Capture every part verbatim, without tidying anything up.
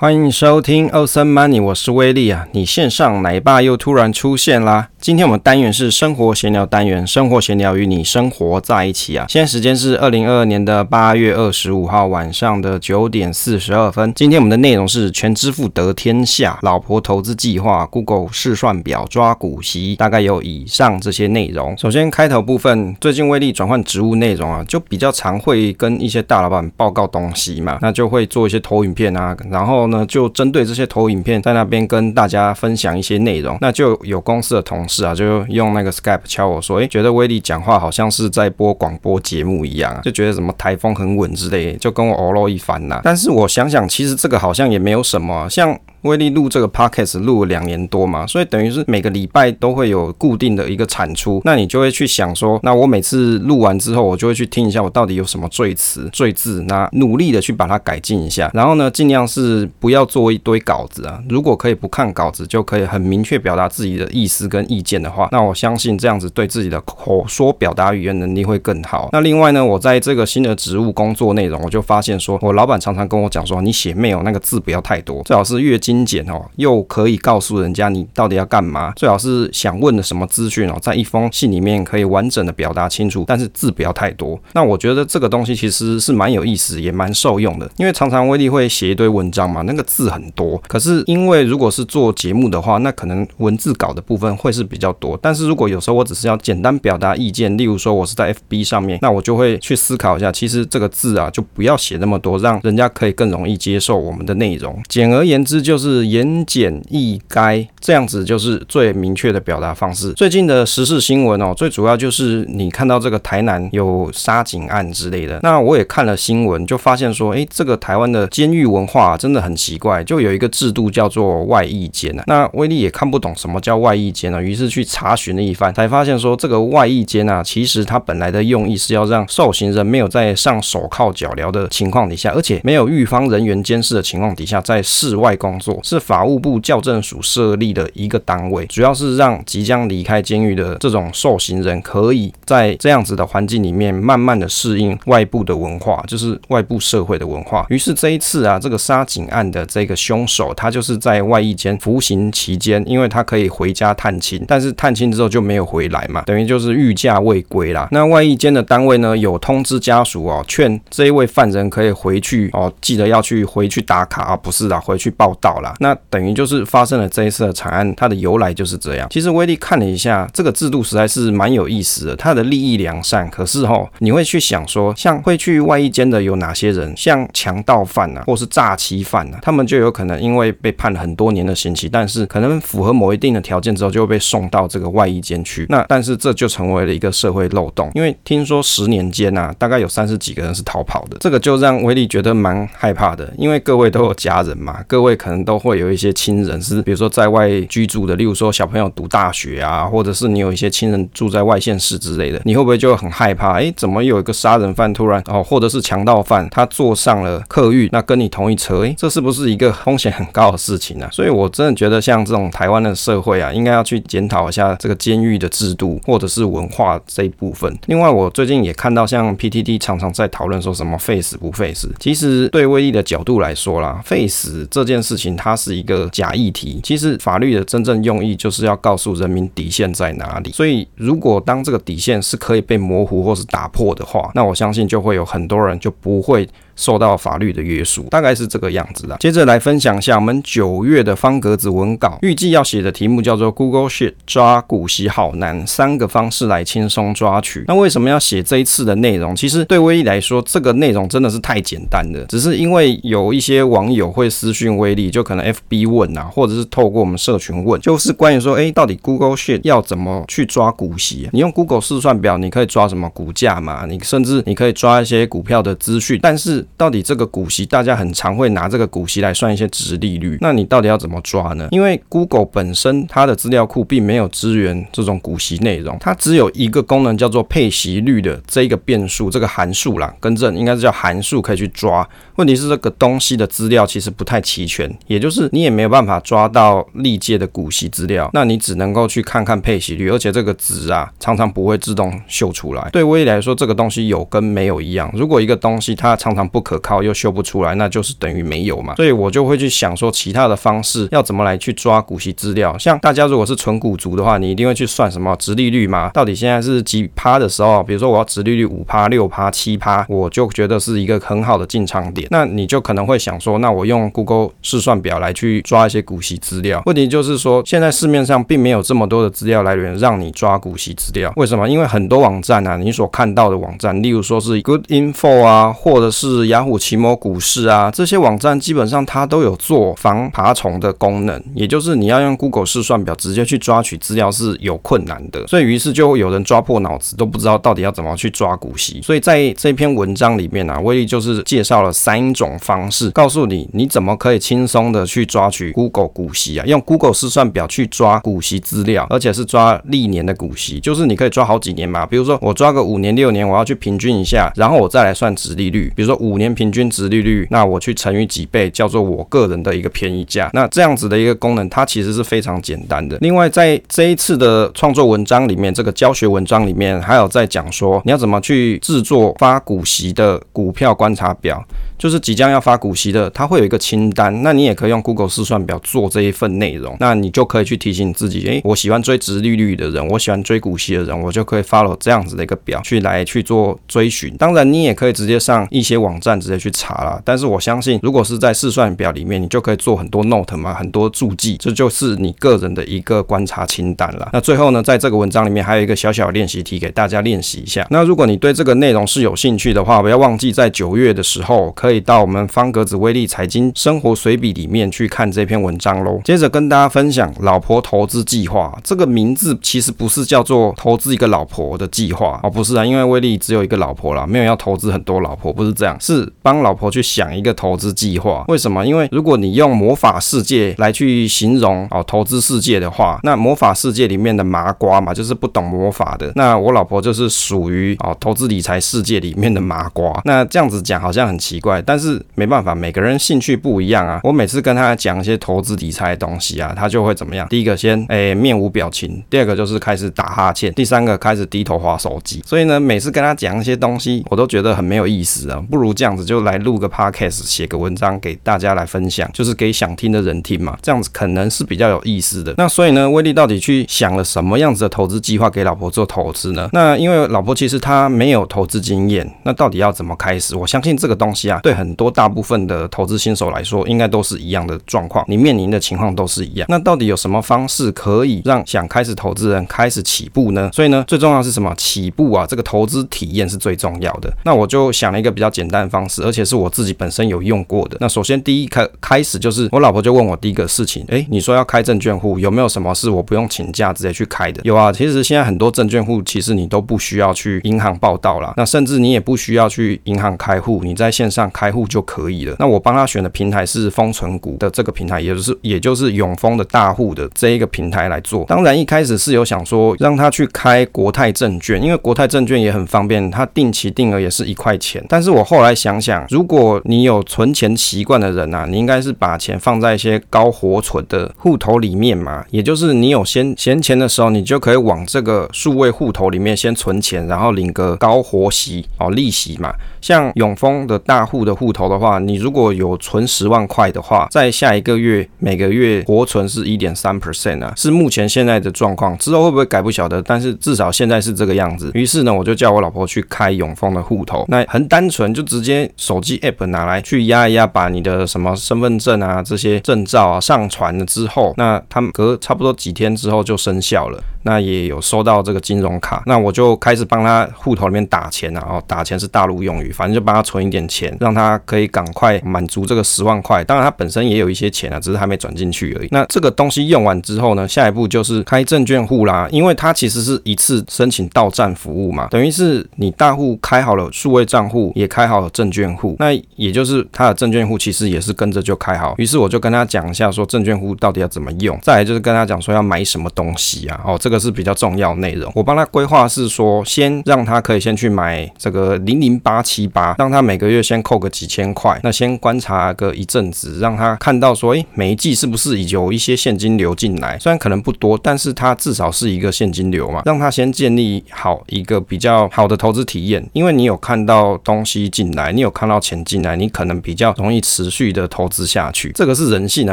欢迎收听 Awesome Money， 我是威利啊。你线上奶爸又突然出现啦。今天我们单元是生活闲聊单元，生活闲聊与你生活在一起啊。现在时间是二零二二年的八月二十五号晚上的九点四十二分。今天我们的内容是全支付得天下，老婆投资计划， Google 试算表，抓股息，大概有以上这些内容。首先开头部分，最近威利转换职务内容啊，就比较常会跟一些大老板报告东西嘛，那就会做一些投影片啊，然后就针对这些投影片在那边跟大家分享一些内容。那就有公司的同事啊，就用那个 Skype 敲我说、欸、觉得威利讲话好像是在播广播节目一样、啊、就觉得什么台风很稳之类，就跟我欧露一番啦、啊。但是我想想其实这个好像也没有什么、啊、像威利录这个 podcast 录了两年多嘛，所以等于是每个礼拜都会有固定的一个产出，那你就会去想说，那我每次录完之后我就会去听一下我到底有什么赘词赘字，那努力的去把它改进一下，然后呢尽量是不要做一堆稿子啊，如果可以不看稿子就可以很明确表达自己的意思跟意见的话，那我相信这样子对自己的口说表达语言能力会更好。那另外呢，我在这个新的职务工作内容，我就发现说我老板常常跟我讲说，你写 mail 那个字不要太多，最好是越精简哦，又可以告诉人家你到底要干嘛，最好是想问的什么资讯哦，在一封信里面可以完整的表达清楚，但是字不要太多。那我觉得这个东西其实是蛮有意思也蛮受用的，因为常常威利会写一堆文章嘛，那个字很多，可是因为如果是做节目的话，那可能文字稿的部分会是比较多，但是如果有时候我只是要简单表达意见，例如说我是在 F B 上面，那我就会去思考一下，其实这个字啊就不要写那么多，让人家可以更容易接受我们的内容。简而言之就就是言简意赅，这样子就是最明确的表达方式。最近的时事新闻哦，最主要就是你看到这个台南有杀警案之类的，那我也看了新闻，就发现说，哎、欸，这个台湾的监狱文化、啊、真的很奇怪，就有一个制度叫做外役监啊。那威利也看不懂什么叫外役监啊，于是去查询了一番，才发现说这个外役监啊，其实它本来的用意是要让受刑人没有在上手铐脚镣的情况底下，而且没有狱方人员监视的情况底下，在室外工作。是法务部校正署设立的一个单位，主要是让即将离开监狱的这种受刑人可以在这样子的环境里面慢慢的适应外部的文化，就是外部社会的文化。于是这一次啊，这个杀警案的这个凶手，他就是在外役监服刑期间，因为他可以回家探亲，但是探亲之后就没有回来嘛，等于就是逾假未归啦。那外役监的单位呢，有通知家属哦，劝这一位犯人可以回去哦，记得要去回去打卡啊，不是啦，回去报到。那等于就是发生了这一次的惨案，它的由来就是这样。其实威利看了一下，这个制度实在是蛮有意思的，它的利益良善。可是齁，你会去想说，像会去外役监的有哪些人？像强盗犯啊，或是诈欺犯啊，他们就有可能因为被判了很多年的刑期，但是可能符合某一定的条件之后，就会被送到这个外役监去。那但是这就成为了一个社会漏洞，因为听说十年间啊，大概有三十几个人是逃跑的，这个就让威利觉得蛮害怕的，因为各位都有家人嘛，各位可能都会有一些亲人是比如说在外居住的，例如说小朋友读大学啊，或者是你有一些亲人住在外县市之类的，你会不会就很害怕，诶，怎么有一个杀人犯突然哦，或者是强盗犯他坐上了客运，那跟你同一车，诶，这是不是一个风险很高的事情啊？所以我真的觉得像这种台湾的社会啊，应该要去检讨一下这个监狱的制度或者是文化这一部分。另外我最近也看到像 P T T 常常在讨论说什么 face 不 face， 其实对威利的角度来说啦， face 这件事情它是一个假议题，其实法律的真正用意就是要告诉人民底线在哪里，所以如果当这个底线是可以被模糊或是打破的话，那我相信就会有很多人就不会受到法律的约束，大概是这个样子啦。接着来分享一下我们九月的方格子文稿，预计要写的题目叫做 Google Sheet 抓股息好难，三个方式来轻松抓取。那为什么要写这一次的内容？其实对威利来说，这个内容真的是太简单了，只是因为有一些网友会私讯威利，就可能 F B 问啊，或者是透过我们社群问，就是关于说，哎、欸，到底 Google Sheet 要怎么去抓股息、啊？你用 Google 试算表，你可以抓什么股价嘛？你甚至你可以抓一些股票的资讯，但是到底这个股息，大家很常会拿这个股息来算一些殖利率，那你到底要怎么抓呢？因为 Google 本身它的资料库并没有支援这种股息内容，它只有一个功能叫做配息率的这个变数，这个函数啦，更正应该是叫函数，可以去抓。问题是这个东西的资料其实不太齐全，也就是你也没有办法抓到历届的股息资料，那你只能够去看看配息率，而且这个值啊常常不会自动秀出来。对威利来说，这个东西有跟没有一样，如果一个东西它常常不不可靠又秀不出来，那就是等于没有嘛。所以我就会去想说其他的方式要怎么来去抓股息资料。像大家如果是存股族的话，你一定会去算什么殖利率嘛，到底现在是几趴的时候，比如说我要殖利率 百分之五、六、七%， 我就觉得是一个很好的进场点。那你就可能会想说，那我用 Google 试算表来去抓一些股息资料。问题就是说现在市面上并没有这么多的资料来源让你抓股息资料。为什么？因为很多网站啊，你所看到的网站，例如说是 Good Info 啊，或者是雅虎奇摩股市啊，这些网站基本上它都有做防爬虫的功能，也就是你要用 Google 试算表直接去抓取资料是有困难的。所以于是就有人抓破脑子都不知道到底要怎么去抓股息。所以在这篇文章里面啊，威力就是介绍了三种方式，告诉你你怎么可以轻松的去抓取 Google 股息啊，用 Google 试算表去抓股息资料，而且是抓历年的股息，就是你可以抓好几年嘛，比如说我抓个五年六年，我要去平均一下，然后我再来算殖利率，比如说五年平均殖利率，那我去乘以几倍，叫做我个人的一个便宜价。那这样子的一个功能，它其实是非常简单的。另外，在这一次的创作文章里面，这个教学文章里面，还有在讲说你要怎么去制作发股息的股票观察表。就是即将要发股息的，它会有一个清单，那你也可以用 Google 试算表做这一份内容，那你就可以去提醒自己，诶，我喜欢追殖利率的人，我喜欢追股息的人，我就可以 follow 这样子的一个表去来去做追寻。当然你也可以直接上一些网站直接去查啦，但是我相信如果是在试算表里面，你就可以做很多 note 嘛，很多注记，这就是你个人的一个观察清单啦。那最后呢，在这个文章里面还有一个小小练习题给大家练习一下。那如果你对这个内容是有兴趣的话，不要忘记在九月的时候可以可以到我们方格子威力财经生活随笔里面去看这篇文章咯。接着跟大家分享老婆投资计划，这个名字其实不是叫做投资一个老婆的计划哦，不是啊，因为威力只有一个老婆啦，没有要投资很多老婆，不是这样，是帮老婆去想一个投资计划。为什么？因为如果你用魔法世界来去形容哦投资世界的话，那魔法世界里面的麻瓜嘛，就是不懂魔法的，那我老婆就是属于哦投资理财世界里面的麻瓜。那这样子讲好像很奇怪，但是没办法，每个人兴趣不一样啊。我每次跟他讲一些投资理财的东西啊，他就会怎么样？第一个先诶、欸、面无表情，第二个就是开始打哈欠，第三个开始低头滑手机。所以呢，每次跟他讲一些东西，我都觉得很没有意思啊。不如这样子，就来录个 podcast， 写个文章给大家来分享，就是给想听的人听嘛。这样子可能是比较有意思的。那所以呢，威力到底去想了什么样子的投资计划给老婆做投资呢？那因为老婆其实她没有投资经验，那到底要怎么开始？我相信这个东西啊，对很多大部分的投资新手来说，应该都是一样的状况，你面临的情况都是一样。那到底有什么方式可以让想开始投资人开始起步呢？所以呢，最重要的是什么？起步啊，这个投资体验是最重要的。那我就想了一个比较简单的方式，而且是我自己本身有用过的。那首先第一开开始就是，我老婆就问我第一个事情，哎，你说要开证券户，有没有什么是我不用请假直接去开的？有啊，其实现在很多证券户其实你都不需要去银行报到啦，那甚至你也不需要去银行开户，你在线上开户就可以了。那我帮他选的平台是风存股的这个平台，也就是也就是永丰的大户的这一个平台来做。当然一开始是有想说让他去开国泰证券，因为国泰证券也很方便，他定期定额也是一块钱。但是我后来想想，如果你有存钱习惯的人啊，你应该是把钱放在一些高活存的户头里面嘛，也就是你有先闲钱的时候，你就可以往这个数位户头里面先存钱，然后领个高活息哦利息嘛。像永丰的大户的户头的话，你如果有存十万块的话，在下一个月每个月活存是 百分之一点三 啊，是目前现在的状况，之后会不会改不晓得，但是至少现在是这个样子。于是呢，我就叫我老婆去开永丰的户头，那很单纯，就直接手机 app 拿来去压一压，把你的什么身份证啊这些证照啊上传了之后，那他们隔差不多几天之后就生效了。那也有收到这个金融卡，那我就开始帮他户头里面打钱啊，哦，打钱是大陆用语，反正就帮他存一点钱，让他可以赶快满足这个十万块。当然他本身也有一些钱啊，只是还没转进去而已。那这个东西用完之后呢，下一步就是开证券户啦，因为它其实是一次申请到站服务嘛，等于是你大户开好了数位账户，也开好了证券户，那也就是他的证券户其实也是跟着就开好。于是我就跟他讲一下说证券户到底要怎么用，再来就是跟他讲说要买什么东西啊，哦，这个个是比较重要的内容。我帮他规划是说，先让他可以先去买这个零零八七八，让他每个月先扣个几千块，那先观察个一阵子，让他看到说，哎、欸，每一季是不是有一些现金流进来？虽然可能不多，但是它至少是一个现金流嘛，让他先建立好一个比较好的投资体验。因为你有看到东西进来，你有看到钱进来，你可能比较容易持续的投资下去。这个是人性的，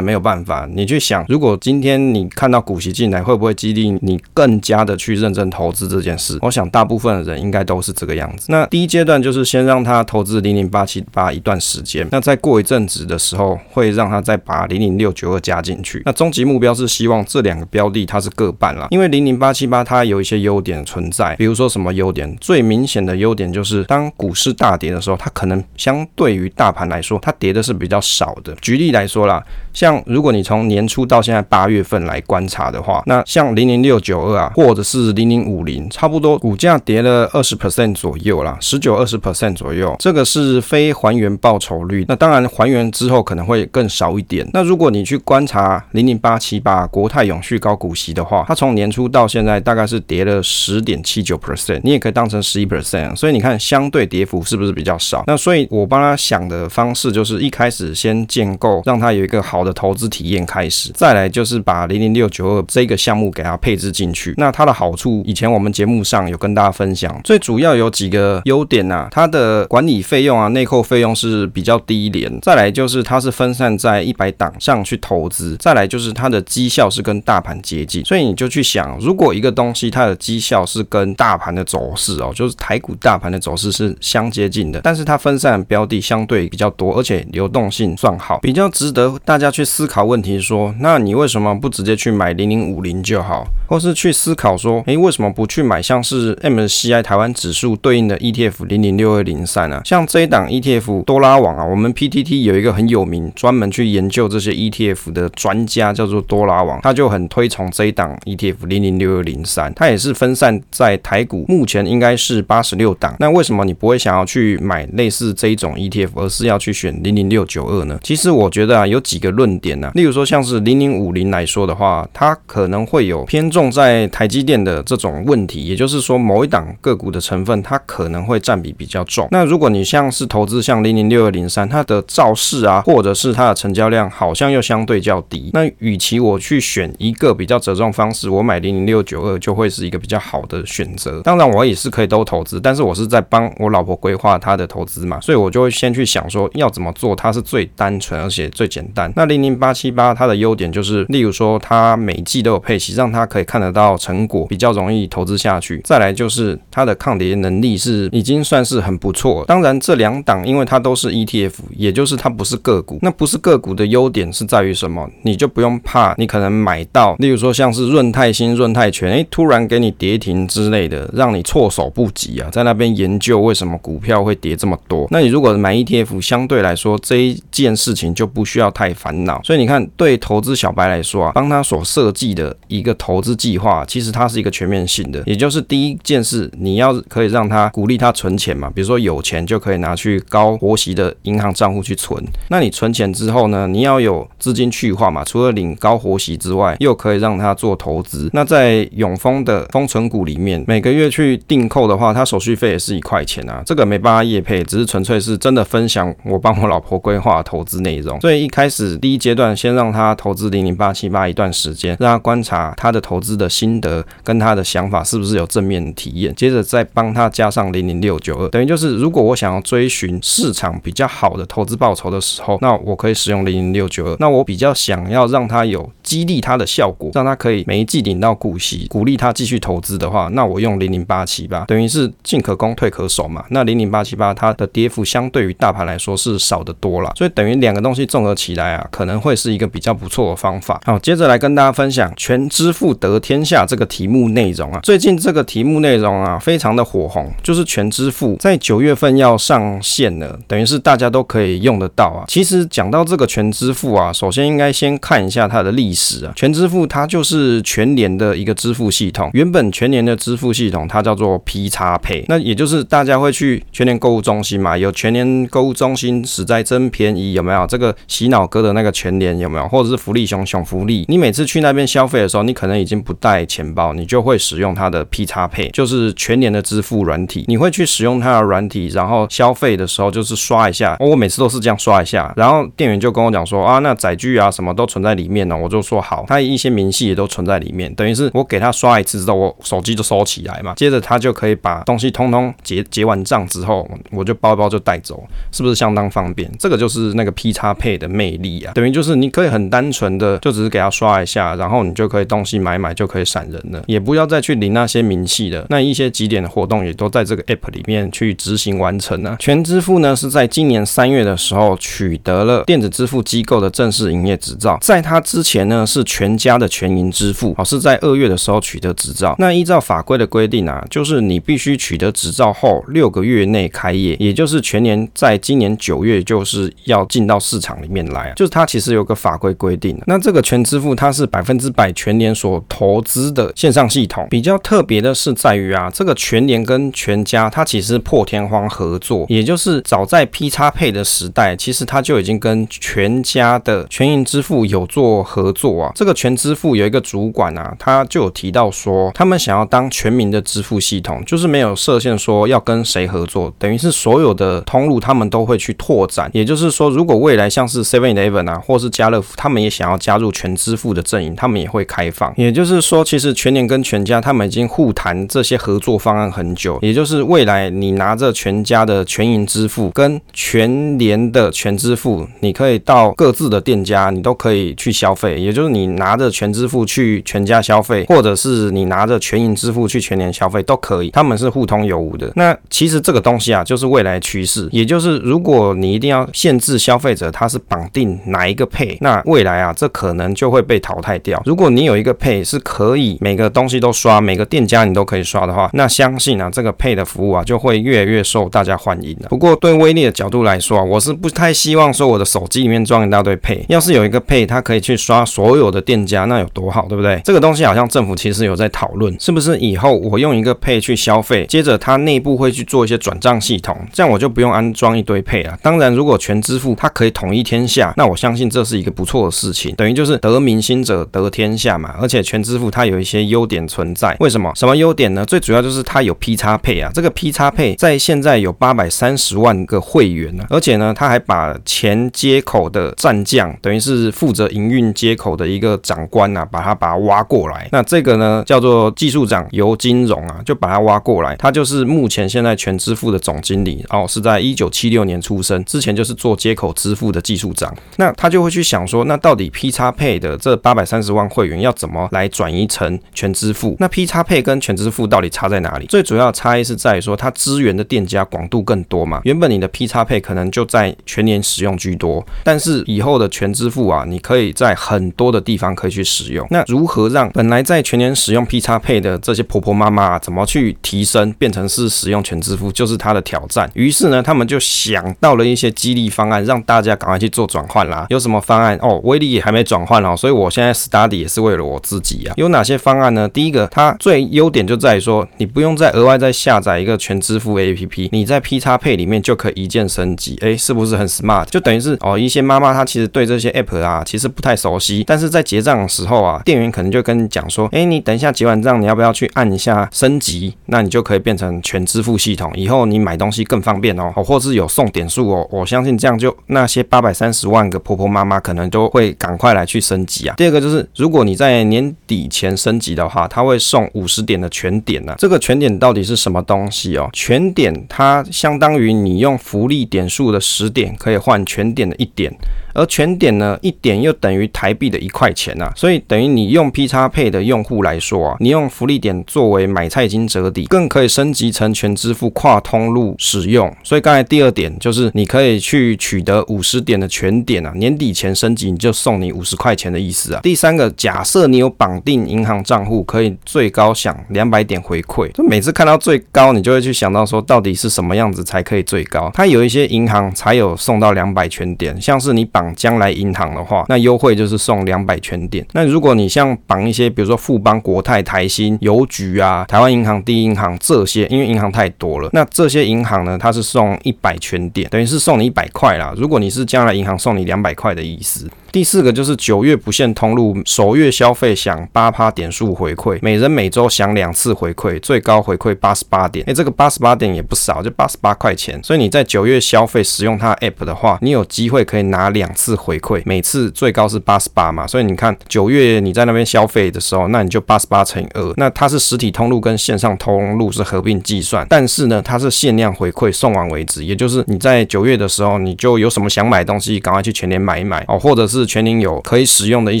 没有办法。你去想，如果今天你看到股息进来，会不会激励你更加的去认真投资这件事？我想大部分的人应该都是这个样子。那第一阶段就是先让他投资零零八七八一段时间，那再过一阵子的时候，会让他再把零零六九二加进去。那终极目标是希望这两个标的它是各半啦，因为零零八七八它有一些优点存在，比如说什么优点？最明显的优点就是，当股市大跌的时候，它可能相对于大盘来说，它跌的是比较少的。举例来说啦，像如果你从年初到现在八月份来观察的话，那像零零六九二啊，或者是零零五零，差不多股价跌了 百分之二十 左右啦， 十九到二十 左右，这个是非还原报酬率。那当然还原之后可能会更少一点。那如果你去观察零零八七八国泰永续高股息的话，它从年初到现在大概是跌了 百分之十点七九， 你也可以当成 百分之十一， 所以你看相对跌幅是不是比较少？那所以我帮他想的方式就是一开始先建构让他有一个好的投资体验开始，再来就是把零零六九二这个项目给他配置进去。那它的好处以前我们节目上有跟大家分享，最主要有几个优点啊，它的管理费用啊内扣费用是比较低廉，再来就是它是分散在一百档上去投资，再来就是它的绩效是跟大盘接近。所以你就去想，如果一个东西它的绩效是跟大盘的走势哦，就是台股大盘的走势是相接近的，但是它分散的标的相对比较多，而且流动性算好，比较值得大家去思考问题说，那你为什么不直接去买零零五零就好，或是去思考说，诶，为什么不去买像是 M S C I 台湾指数对应的 E T F 零零六二零三啊？像这一档 E T F 多拉网啊，我们 P T T 有一个很有名专门去研究这些 E T F 的专家叫做多拉网，他就很推崇这一档 E T F 零零六二零三，它也是分散在台股，目前应该是八十六档。那为什么你不会想要去买类似这一种 E T F， 而是要去选零零六九二呢？其实我觉得啊，有几个论点啊，例如说像是零零五零来说的话，它可能会有偏重在台积电的这种问题，也就是说某一档个股的成分它可能会占比比较重。那如果你像是投资像零零六二零三，它的造势啊，或者是它的成交量好像又相对较低，那与其我去选一个比较折中方式，我买零零六九二就会是一个比较好的选择。当然我也是可以都投资，但是我是在帮我老婆规划她的投资嘛，所以我就会先去想说要怎么做它是最单纯而且最简单。那零零八七八它的优点就是例如说它每季都有配息，让它可以看得到成果，比较容易投资下去，再来就是它的抗跌能力是已经算是很不错。当然这两档因为它都是 E T F， 也就是它不是个股，那不是个股的优点是在于什么？你就不用怕你可能买到例如说像是润泰新润泰全、欸、突然给你跌停之类的，让你措手不及啊，在那边研究为什么股票会跌这么多。那你如果买 E T F 相对来说这一件事情就不需要太烦恼。所以你看对投资小白来说啊，帮他所设计的一个投资计划其实它是一个全面性的，也就是第一件事你要可以让他鼓励他存钱嘛，比如说有钱就可以拿去高活息的银行账户去存。那你存钱之后呢，你要有资金去化嘛，除了领高活息之外，又可以让他做投资。那在永丰的丰存股里面，每个月去订购的话，它手续费也是一块钱啊，这个没办法业配，只是纯粹是真的分享我帮我老婆规划投资内容。所以一开始第一阶段先让他投资零零八七八一段时间，让他观察他的投资的心得跟他的想法是不是有正面的体验，接着再帮他加上零零六九二，等于就是如果我想要追寻市场比较好的投资报酬的时候，那我可以使用零零六九二。那我比较想要让他有激励他的效果，让他可以每一季领到股息，鼓励他继续投资的话，那我用零零八七八，等于是进可攻退可守嘛。那零零八七八它的跌幅相对于大盘来说是少得多啦，所以等于两个东西综合起来啊，可能会是一个比较不错的方法。好，接着来跟大家分享全支付得天下这个题目内容啊，最近这个题目内容啊非常的火红，就是全支付在九月份要上线了，等于是大家都可以用得到啊。其实讲到这个全支付啊，首先应该先看一下它的历史啊。全支付它就是全联的一个支付系统，原本全联的支付系统它叫做 P X Pay， 那也就是大家会去全联购物中心嘛，有全联购物中心实在真便宜有没有这个洗脑歌的那个个全联有没有，或者是福利熊熊福利，你每次去那边消费的时候，你可能已经不带钱包，你就会使用它的 P X Pay， 就是全联的支付软体，你会去使用它的软体，然后消费的时候就是刷一下、哦、我每次都是这样刷一下，然后店员就跟我讲说啊，那载具啊什么都存在里面呢、哦，我就说好，它一些明细也都存在里面，等于是我给他刷一次之后，我手机就收起来嘛，接着他就可以把东西通通结结完账之后，我就包包就带走，是不是相当方便？这个就是那个 P X Pay 的魅力啊，等于就是你可以很单纯的就只是给他刷一下，然后你就可以东西买买就可以闪人了，也不要再去领那些明细了。那一些集点的活动也都在这个 App 里面去执行完成啊。全支付呢是在今年三月的时候取得了电子支付机构的正式营业执照，在它之前呢是全家的全银支付，是在二月的时候取得执照。那依照法规的规定啊，就是你必须取得执照后六个月内开业，也就是全年在今年九月就是要进到市场里面来、啊，就是它其实有个法规规定、啊。那这个全支付它是百分之百全联所投资的线上系统，比较特别的是在于啊，这个全联跟全家它其实破天荒合作，也就是早在 P X Pay 的时代，其实它就已经跟全家的全银支付有做合作啊。这个全支付有一个主管啊，他就有提到说他们想要当全民的支付系统，就是没有设限说要跟谁合作，等于是所有的通路他们都会去拓展，也就是说如果未来像是 七 eleven 啊或是家乐福他们也想要加入全支付的阵营，他们也会开放，也就是说其实全联跟全家他们已经互谈这些合作方案很久，也就是未来你拿着全家的全银支付跟全联的全支付，你可以到各自的店家你都可以去消费，也就是你拿着全支付去全家消费，或者是你拿着全银支付去全联消费都可以，他们是互通有无的。那其实这个东西啊，就是未来趋势，也就是如果你一定要限制消费者他是绑定哪一个 Pay， 那未来啊，这可能就会被淘汰掉。如果你有一个 Pay 是可以每个东西都刷，每个店家你都可以刷的话，那相信啊，这个 Pay 的服务啊，就会越来越受大家欢迎了。不过对威力的角度来说啊，我是不太希望说我的手机里面装一大堆 Pay， 要是有一个 Pay 它可以去刷所有的店家，那有多好，对不对？这个东西好像政府其实有在讨论，是不是以后我用一个 Pay 去消费，接着它内部会去做一些转账系统，这样我就不用安装一堆 Pay 了。当然，如果全支付它可以统一天下，那我相信这是一个不错的事情，等于就是得民心者得天下嘛。而且全支付它有一些优点存在，为什么？什么优点呢？最主要就是它有 P X Pay 啊，这个 P X Pay 在现在有八百三十万个会员啊，而且呢，它还把前接口的战将，等于是负责营运接口的一个长官啊，把它把它挖。挖过来，那这个呢叫做技术长尤金荣啊，就把他挖过来，他就是目前现在全支付的总经理哦，是在一九七六年出生，之前就是做接口支付的技术长。那他就会去想说，那到底 P X Pay 的这八百三十万会员要怎么来转移成全支付？那 P X Pay 跟全支付到底差在哪里？最主要的差异是在于说，它支援的店家广度更多嘛。原本你的 P X Pay 可能就在全联使用居多，但是以后的全支付啊，你可以在很多的地方可以去使用。那如何让本来在全年使用 P X Pay 的这些婆婆妈妈、啊、怎么去提升变成是使用全支付，就是他的挑战。于是呢，他们就想到了一些激励方案，让大家赶快去做转换啦。有什么方案哦？威力也还没转换哦，所以我现在 study 也是为了我自己啊。有哪些方案呢？第一个，它最优点就在于说，你不用再额外再下载一个全支付 A P P， 你在 P X Pay 里面就可以一键升级。哎，是不是很 smart？ 就等于是哦，一些妈妈她其实对这些 app 啊，其实不太熟悉，但是在结账的时候啊，店员可能就就跟你讲说，哎、欸，你等一下结完账，你要不要去按一下升级？那你就可以变成全支付系统，以后你买东西更方便哦，或是有送点数哦。我相信这样就那些八百三十万个婆婆妈妈可能都会赶快来去升级啊。第二个就是，如果你在年底前升级的话，它会送五十点的全点啊。这个全点到底是什么东西哦？全点它相当于你用福利点数的十点可以换全点的一点，而全点呢一点又等于台币的一块钱啊，所以等于你用 P X Pay 的用户来说啊，你用福利点作为买菜金折抵，更可以升级成全支付跨通路使用。所以刚才第二点就是你可以去取得五十点的全点啊，年底前升级你就送你五十块钱的意思啊。第三个，假设你有绑定银行账户，可以最高享两百点回馈。就每次看到最高，你就会去想到说，到底是什么样子才可以最高？它有一些银行才有送到两百全点，像是你绑行将来银行的话，那优惠就是送两百全点。那如果你像绑一些比如说富邦、国泰、台新、邮局啊、台湾银行、第一银行这些，因为银行太多了，那这些银行呢它是送一百全点，等于是送你一百块啦，如果你是将来银行送你两百块的意思。第四个就是九月不限通路，首月消费享 百分之八 点数回馈，每人每周享两次回馈，最高回馈八十八点。欸，这个八十八点也不少，就八十八块钱。所以你在九月消费使用它的 app 的话，你有机会可以拿两次回馈，每次最高是八十八嘛。所以你看九月你在那边消费的时候，那你就八十八乘以二。那它是实体通路跟线上通路是合并计算，但是呢它是限量回馈，送完为止。也就是你在九月的时候，你就有什么想买的东西赶快去全联买一买哦，或者是全联有可以使用的一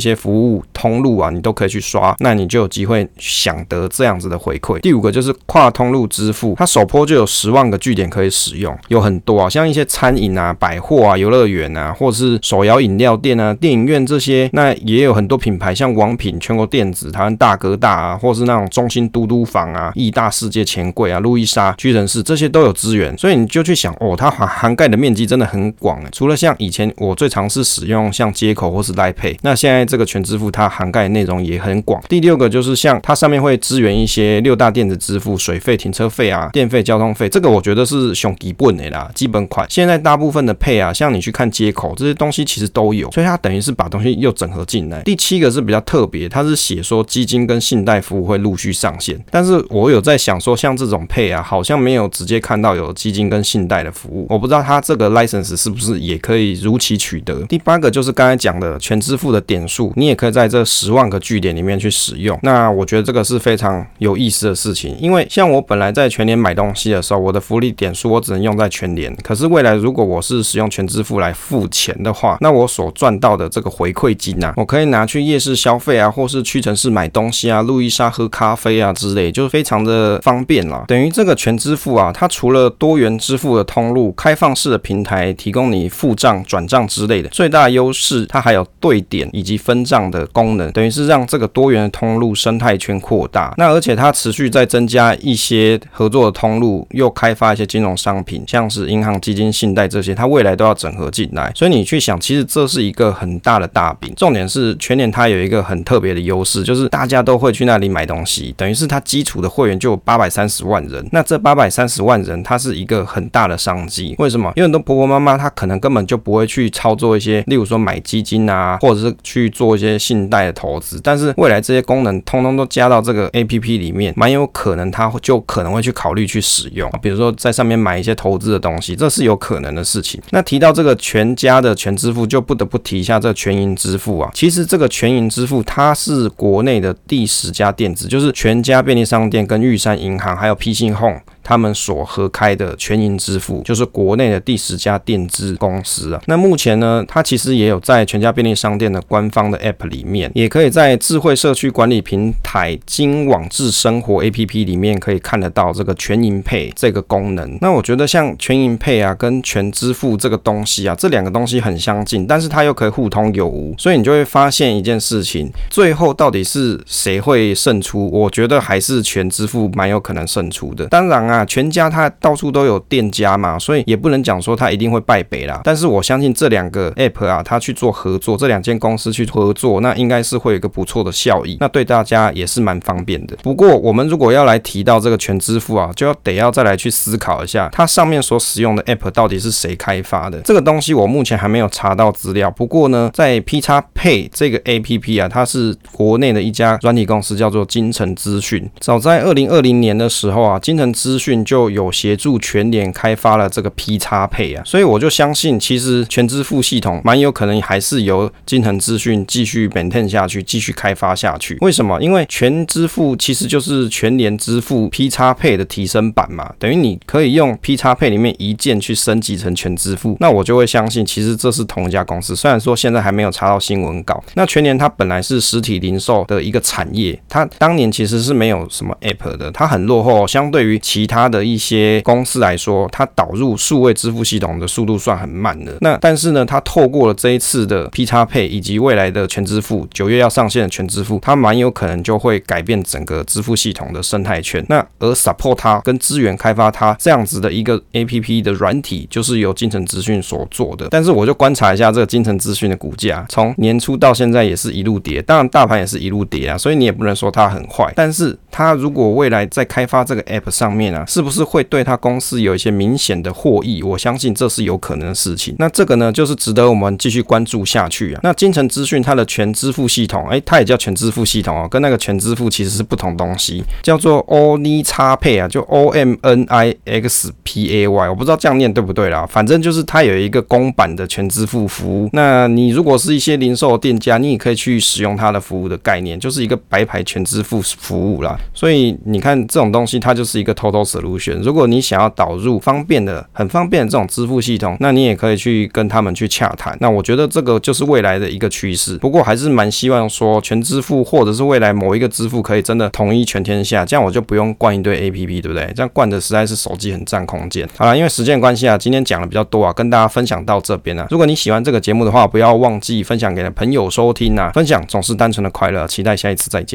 些服务通路啊，你都可以去刷，那你就有机会想得这样子的回馈。第五个就是跨通路支付，它首波就有十万个据点可以使用，有很多啊，像一些餐饮啊、百货啊、游乐园啊，或者是手摇饮料店啊、电影院这些，那也有很多品牌，像王品、全国电子、台湾大哥大啊，或是那种中心嘟嘟房啊、义大世界钱柜啊、路易莎、屈臣氏，这些都有资源。所以你就去想哦，它涵盖的面积真的很广。除了像以前我最常是使用像接口或是 LiPay， 那现在这个全支付它涵盖的内容也很广。第六个就是像它上面会支援一些六大电子支付，水费、停车费啊、电费、交通费，这个我觉得是最基本的啦，基本款。现在大部分的 Pay 啊，像你去看接口这些东西其实都有，所以它等于是把东西又整合进来。第七个是比较特别，它是写说基金跟信贷服务会陆续上线，但是我有在想说像这种 Pay 啊，好像没有直接看到有基金跟信贷的服务，我不知道它这个 license 是不是也可以如期取得。第八个就是刚才讲的全支付的点数，你也可以在这十万个据点里面去使用。那我觉得这个是非常有意思的事情，因为像我本来在全联买东西的时候，我的福利点数我只能用在全联，可是未来如果我是使用全支付来付钱的话，那我所赚到的这个回馈金啊，我可以拿去夜市消费啊，或是屈臣氏买东西啊、路易莎喝咖啡啊之类，就是非常的方便啦。等于这个全支付啊，它除了多元支付的通路、开放式的平台提供你付账、转账之类的，最大的优势它还有对点以及分账的功能，等于是让这个多元的通路生态圈扩大。那而且它持续在增加一些合作的通路，又开发一些金融商品，像是银行、基金、信贷这些，它未来都要整合进来。所以你去想，其实这是一个很大的大饼。重点是全联它有一个很特别的优势，就是大家都会去那里买东西，等于是它基础的会员就有八百三十万人。那这八百三十万人，它是一个很大的商机。为什么？因为很多婆婆妈妈她可能根本就不会去操作一些，例如说买基金啊，或者是去做一些信贷的投资，但是未来这些功能通通都加到这个 A P P 里面，蛮有可能她就可能会去考虑去使用，比如说在上面买一些投资的东西，这是有可能的事情。那提到这个全家的全支付，就不得不提一下这个全银支付啊。其实这个全银支付它是国内的第十家电子，就是全家便利商店跟玉山银行还有 P 信 Home 他们所合开的全银支付，就是国内的第十家电子公司啊。那目前呢，它其实也有在全家便利商店的官方的 app 里面，也可以在智慧社区管理平台金网智生活 app 里面可以看得到这个全银 Pay 这个功能。那我觉得像全银 Pay 啊跟全支付这个东西啊，这两个东西很相近，但是它又可以互通有无，所以你就会发现一件事情，最后到底是谁会胜出？我觉得还是全支付蛮有可能胜出的。当然啊，全家它到处都有店家嘛，所以也不能讲说它一定会败北啦，但是我相信这两个 app 啊，它去做合作，这两间公司去合作，那应该是会有一个不错的效益，那对大家也是蛮方便的。不过我们如果要来提到这个全支付啊，就要得要再来去思考一下，它上面所使用的 app 到底是谁开发的，这个东西我目前还没有查到资料。不过呢，在 P X Pay 这个 app 啊，它是国内的一家软体公司，叫做金城资讯。早在二零二零年的时候啊，金城资讯就有协助全联开发了这个 P X Pay 啊，所以我就相信，其实全支付系统蛮有可能还是由金城资讯继续 maintain 下去，继续开发下去。为什么？因为全支付其实就是全联支付 P X Pay 的提升版嘛，等于你可以用 P X Pay 里面一键去升级成全支付。那我就会相信，其实这是同一家公司。虽然说现在还没有查到新闻稿。那全联它本来是实体零售的一个产业，它当年其实是没有什么 app 的，它很落后，相对于其他他的一些公司来说，它导入数位支付系统的速度算很慢的。那但是呢，它透过了这一次的 P X Pay 以及未来的全支付，九月要上线的全支付，它蛮有可能就会改变整个支付系统的生态圈。那而 support 它跟资源开发它这样子的一个 A P P 的软体，就是由金城资讯所做的。但是我就观察一下这个金城资讯的股价，从年初到现在也是一路跌，当然大盘也是一路跌啊，所以你也不能说它很坏。但是它如果未来在开发这个 App 上面啊，是不是会对它公司有一些明显的获益？我相信这是有可能的事情。那这个呢，就是值得我们继续关注下去啊。那金城资讯它的全支付系统，哎、欸，它也叫全支付系统哦，跟那个全支付其实是不同东西，叫做 O M N I X P A Y 啊，就 O M N I X P A Y， 我不知道这样念对不对啦，反正就是它有一个公版的全支付服务。那你如果是一些零售店家，你也可以去使用它的服务的概念，就是一个白牌全支付服务啦。所以你看这种东西，它就是一个 total solution。如果你想要导入方便的、很方便的这种支付系统，那你也可以去跟他们去洽谈。那我觉得这个就是未来的一个趋势。不过还是蛮希望说全支付或者是未来某一个支付可以真的统一全天下，这样我就不用灌一堆 A P P， 对不对？这样灌的实在是手机很占空间。好啦，因为时间关系啊，今天讲的比较多啊，跟大家分享到这边啊。如果你喜欢这个节目的话，不要忘记分享给朋友收听啊。分享总是单纯的快乐，期待下一次再见。